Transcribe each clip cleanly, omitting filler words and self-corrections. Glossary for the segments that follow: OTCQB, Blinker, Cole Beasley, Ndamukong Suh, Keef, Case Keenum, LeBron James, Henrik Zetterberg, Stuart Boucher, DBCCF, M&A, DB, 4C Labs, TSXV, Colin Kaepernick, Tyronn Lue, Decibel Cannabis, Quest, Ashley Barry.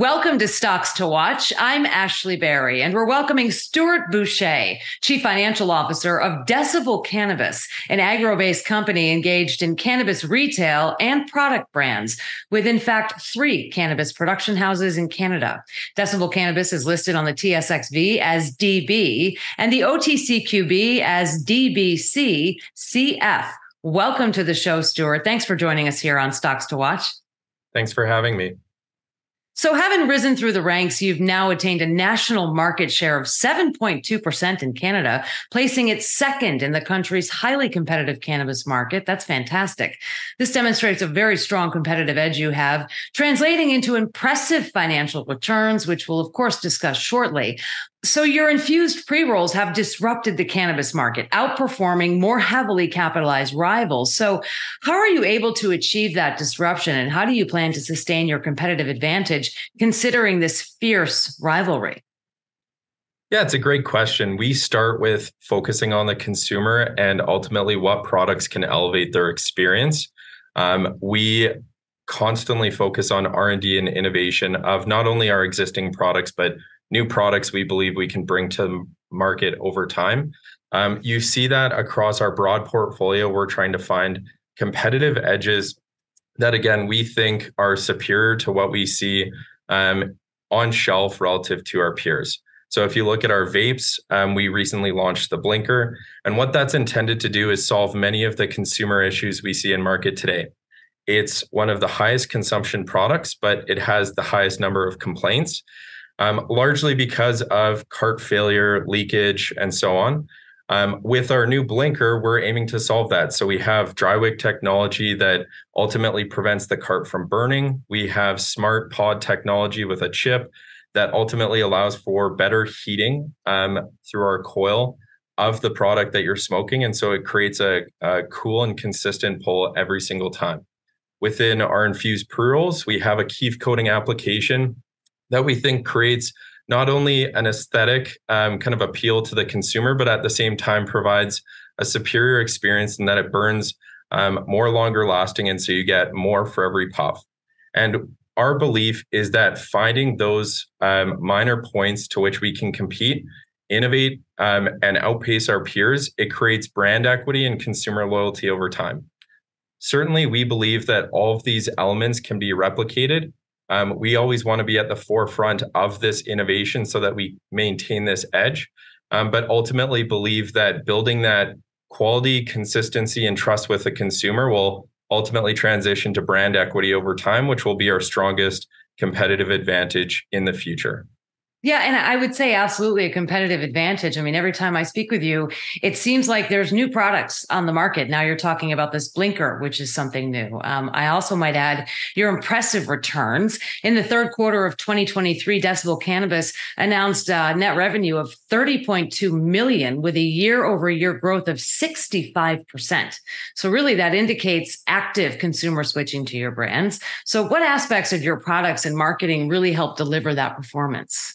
Welcome to Stocks to Watch. I'm Ashley Barry, and we're welcoming Stuart Boucher, Chief Financial Officer of Decibel Cannabis, an agro-based company engaged in cannabis retail and product brands with, in fact, three cannabis production houses in Canada. Decibel Cannabis is listed on the TSXV as DB and the OTCQB as DBCCF. Welcome to the show, Stuart. Thanks for joining us here on Stocks to Watch. Thanks for having me. So having risen through the ranks, you've now attained a national market share of 7.2% in Canada, placing it second in the country's highly competitive cannabis market. That's fantastic. This demonstrates a very strong competitive edge you have, translating into impressive financial returns, which we'll, of course, discuss shortly. So your infused pre-rolls have disrupted the cannabis market, outperforming more heavily capitalized rivals. So how are you able to achieve that disruption, and how do you plan to sustain your competitive advantage considering this fierce rivalry? Yeah, it's a great question. We start with focusing on the consumer and ultimately what products can elevate their experience. We constantly focus on R&D and innovation of not only our existing products, but new products we believe we can bring to market over time. You see that across our broad portfolio. We're trying to find competitive edges that, again, we think are superior to what we see on shelf relative to our peers. So if you look at our vapes, we recently launched the Blinker. And what that's intended to do is solve many of the consumer issues we see in market today. It's one of the highest consumption products, but it has the highest number of complaints. Largely because of cart failure, leakage, and so on. With our new Blinker, we're aiming to solve that. So we have dry wick technology that ultimately prevents the cart from burning. We have smart pod technology with a chip that ultimately allows for better heating through our coil of the product that you're smoking. And so it creates a cool and consistent pull every single time. Within our infused pre-rolls, we have a Keef coating application that we think creates not only an aesthetic kind of appeal to the consumer, but at the same time provides a superior experience in that it burns more longer lasting. And so you get more for every puff. And our belief is that finding those minor points to which we can compete, innovate, and outpace our peers, it creates brand equity and consumer loyalty over time. Certainly, we believe that all of these elements can be replicated. We always want to be at the forefront of this innovation so that we maintain this edge, but ultimately believe that building that quality, consistency, and trust with the consumer will ultimately transition to brand equity over time, which will be our strongest competitive advantage in the future. Yeah, and I would say absolutely a competitive advantage. I mean, every time I speak with you, it seems like there's new products on the market. Now you're talking about this Blinker, which is something new. I also might add your impressive returns. In the third quarter of 2023, Decibel Cannabis announced net revenue of $30.2 million with a year-over-year growth of 65%. So really that indicates active consumer switching to your brands. So what aspects of your products and marketing really help deliver that performance?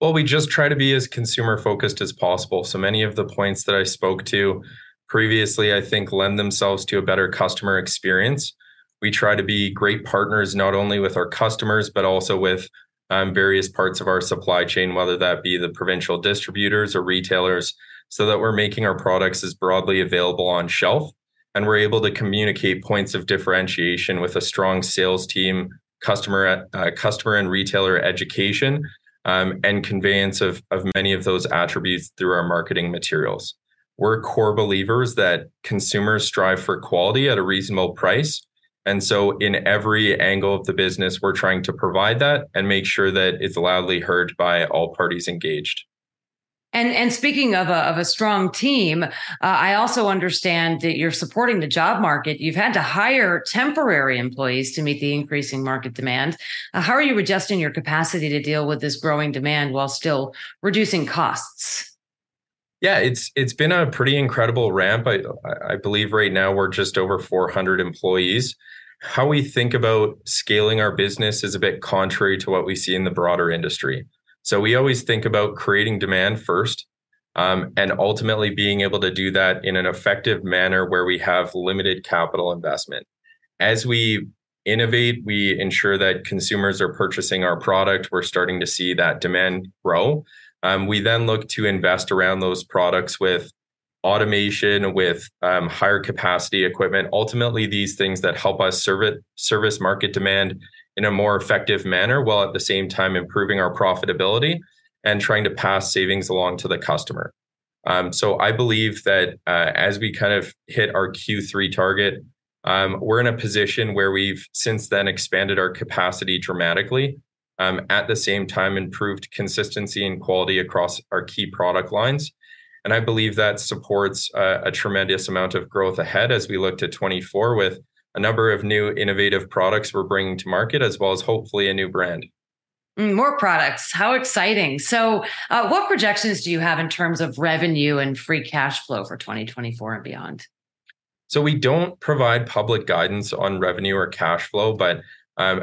Well, we just try to be as consumer focused as possible. So many of the points that I spoke to previously, I think, lend themselves to a better customer experience. We try to be great partners, not only with our customers, but also with various parts of our supply chain, whether that be the provincial distributors or retailers, so that we're making our products as broadly available on shelf. And we're able to communicate points of differentiation with a strong sales team, customer and retailer education, and conveyance of many of those attributes through our marketing materials. We're core believers that consumers strive for quality at a reasonable price. And so in every angle of the business, we're trying to provide that and make sure that it's loudly heard by all parties engaged. And speaking of a strong team, I also understand that you're supporting the job market. You've had to hire temporary employees to meet the increasing market demand. How are you adjusting your capacity to deal with this growing demand while still reducing costs? Yeah, it's been a pretty incredible ramp. I believe right now we're just over 400 employees. How we think about scaling our business is a bit contrary to what we see in the broader industry. So we always think about creating demand first, and ultimately being able to do that in an effective manner where we have limited capital investment. As we innovate. We ensure that consumers are purchasing our product. We're starting to see that demand grow. We then look to invest around those products with automation, with higher capacity equipment. Ultimately, these things that help us service market demand in a more effective manner, while at the same time improving our profitability and trying to pass savings along to the customer. So I believe that as we kind of hit our Q3 target, we're in a position where we've since then expanded our capacity dramatically, at the same time improved consistency and quality across our key product lines. And I believe that supports a tremendous amount of growth ahead as we look to 24 with a number of new innovative products we're bringing to market, as well as hopefully a new brand. More products. How exciting. So what projections do you have in terms of revenue and free cash flow for 2024 and beyond? So we don't provide public guidance on revenue or cash flow, but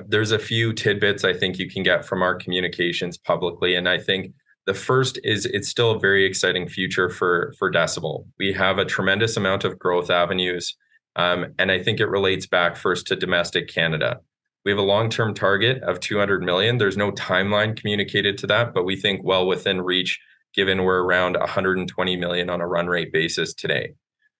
there's a few tidbits I think you can get from our communications publicly. And I think the first is it's still a very exciting future for Decibel. We have a tremendous amount of growth avenues, and I think it relates back first to domestic Canada. We have a long-term target of 200 million. There's no timeline communicated to that, but we think well within reach, given we're around 120 million on a run rate basis today.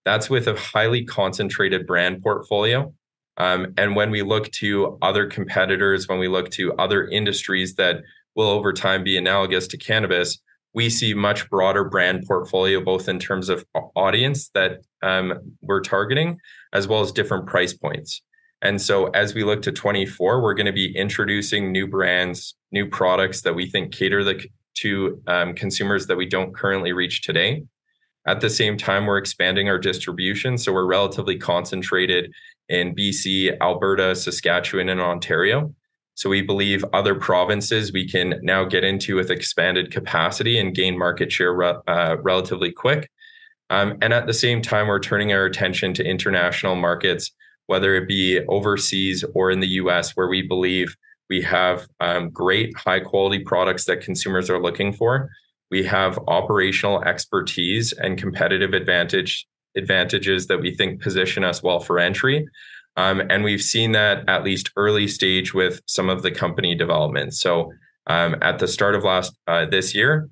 That's with a highly concentrated brand portfolio. And when we look to other competitors, when we look to other industries that will over time be analogous to cannabis, we see much broader brand portfolio, both in terms of audience that we're targeting, as well as different price points. And so as we look to 24, we're going to be introducing new brands, new products that we think cater to consumers that we don't currently reach today. At the same time, we're expanding our distribution. So we're relatively concentrated in BC, Alberta, Saskatchewan, and Ontario. So we believe other provinces we can now get into with expanded capacity and gain market share relatively quick. And at the same time, we're turning our attention to international markets, whether it be overseas or in the US, where we believe we have great high quality products that consumers are looking for. We have operational expertise and competitive advantages that we think position us well for entry. And we've seen that at least early stage with some of the company developments. So at the start of this year,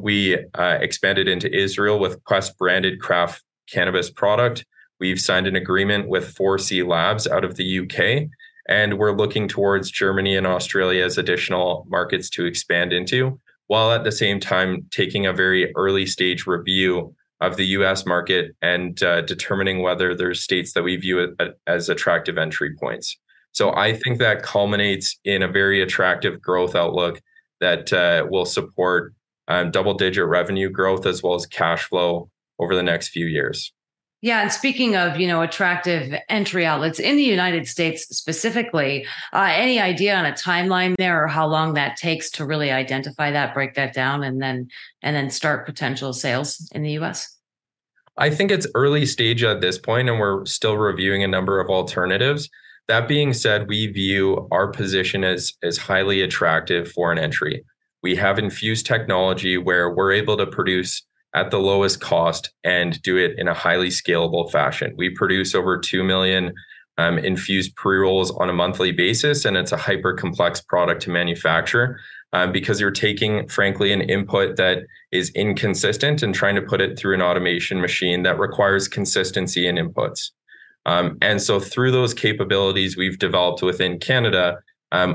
we expanded into Israel with Quest branded craft cannabis product. We've signed an agreement with 4C Labs out of the UK, and we're looking towards Germany and Australia as additional markets to expand into, while at the same time taking a very early stage review of the US market and determining whether there's states that we view as attractive entry points. So I think that culminates in a very attractive growth outlook that will support double-digit revenue growth as well as cash flow over the next few years. Yeah. And speaking of, attractive entry outlets in the United States specifically, any idea on a timeline there or how long that takes to really identify that, break that down, and then start potential sales in the US? I think it's early stage at this point, and we're still reviewing a number of alternatives. That being said, we view our position as highly attractive for an entry. We have infused technology where we're able to produce at the lowest cost and do it in a highly scalable fashion. We produce over 2 million infused pre-rolls on a monthly basis, and it's a hyper complex product to manufacture because you're taking, frankly, an input that is inconsistent and trying to put it through an automation machine that requires consistency in inputs. And so through those capabilities we've developed within Canada,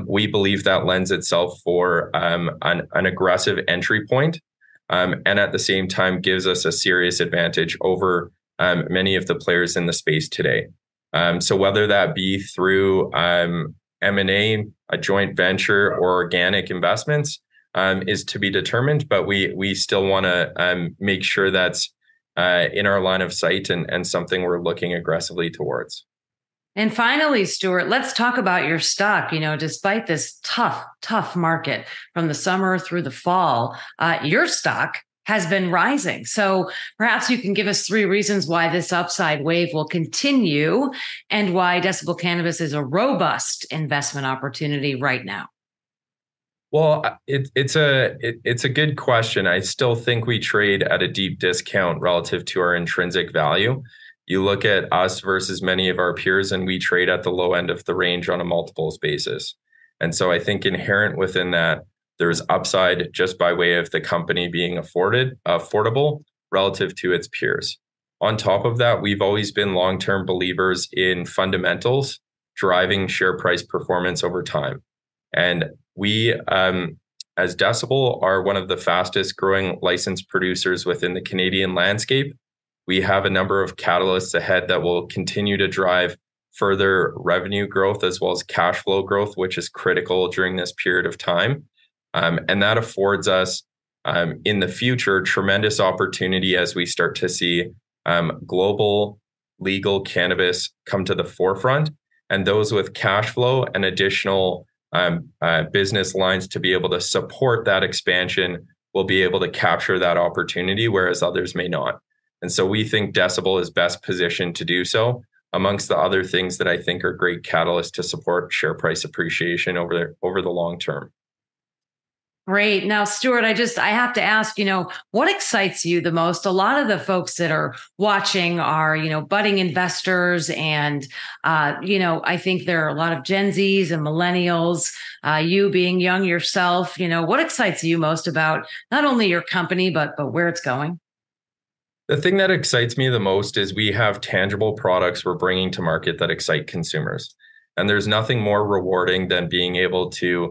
we believe that lends itself for an aggressive entry point. And at the same time gives us a serious advantage over many of the players in the space today. So whether that be through M&A, a joint venture, or organic investments is to be determined, but we still want to make sure that's in our line of sight and something we're looking aggressively towards. And finally, Stuart, let's talk about your stock. Despite this tough market from the summer through the fall, your stock has been rising. So perhaps you can give us three reasons why this upside wave will continue and why Decibel Cannabis is a robust investment opportunity right now. Well, it's a good question. I still think we trade at a deep discount relative to our intrinsic value. You look at us versus many of our peers, and we trade at the low end of the range on a multiples basis. And so I think inherent within that, there's upside just by way of the company being affordable relative to its peers. On top of that, we've always been long-term believers in fundamentals driving share price performance over time. And we, as Decibel, are one of the fastest growing licensed producers within the Canadian landscape. We have a number of catalysts ahead that will continue to drive further revenue growth as well as cash flow growth, which is critical during this period of time. And that affords us in the future tremendous opportunity as we start to see global legal cannabis come to the forefront, and those with cash flow and additional business lines to be able to support that expansion will be able to capture that opportunity, whereas others may not. And so we think Decibel is best positioned to do so, amongst the other things that I think are great catalysts to support share price appreciation over the long term. Great. Now, Stuart, I have to ask, what excites you the most? A lot of the folks that are watching are, budding investors, and, I think there are a lot of Gen Zs and millennials, you being young yourself, what excites you most about not only your company, but where it's going? The thing that excites me the most is we have tangible products we're bringing to market that excite consumers. And there's nothing more rewarding than being able to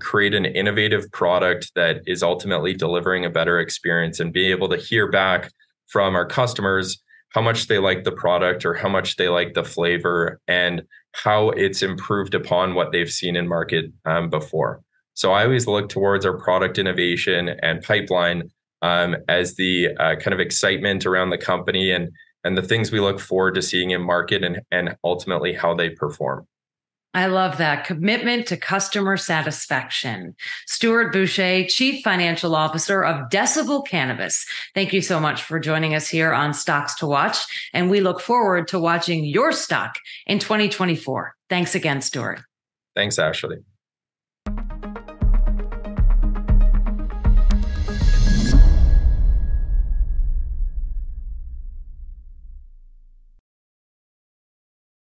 create an innovative product that is ultimately delivering a better experience, and be able to hear back from our customers how much they like the product or how much they like the flavor and how it's improved upon what they've seen in market before. So I always look towards our product innovation and pipeline as the kind of excitement around the company and the things we look forward to seeing in market and ultimately how they perform. I love that. Commitment to customer satisfaction. Stuart Boucher, Chief Financial Officer of Decibel Cannabis. Thank you so much for joining us here on Stocks to Watch. And we look forward to watching your stock in 2024. Thanks again, Stuart. Thanks, Ashley.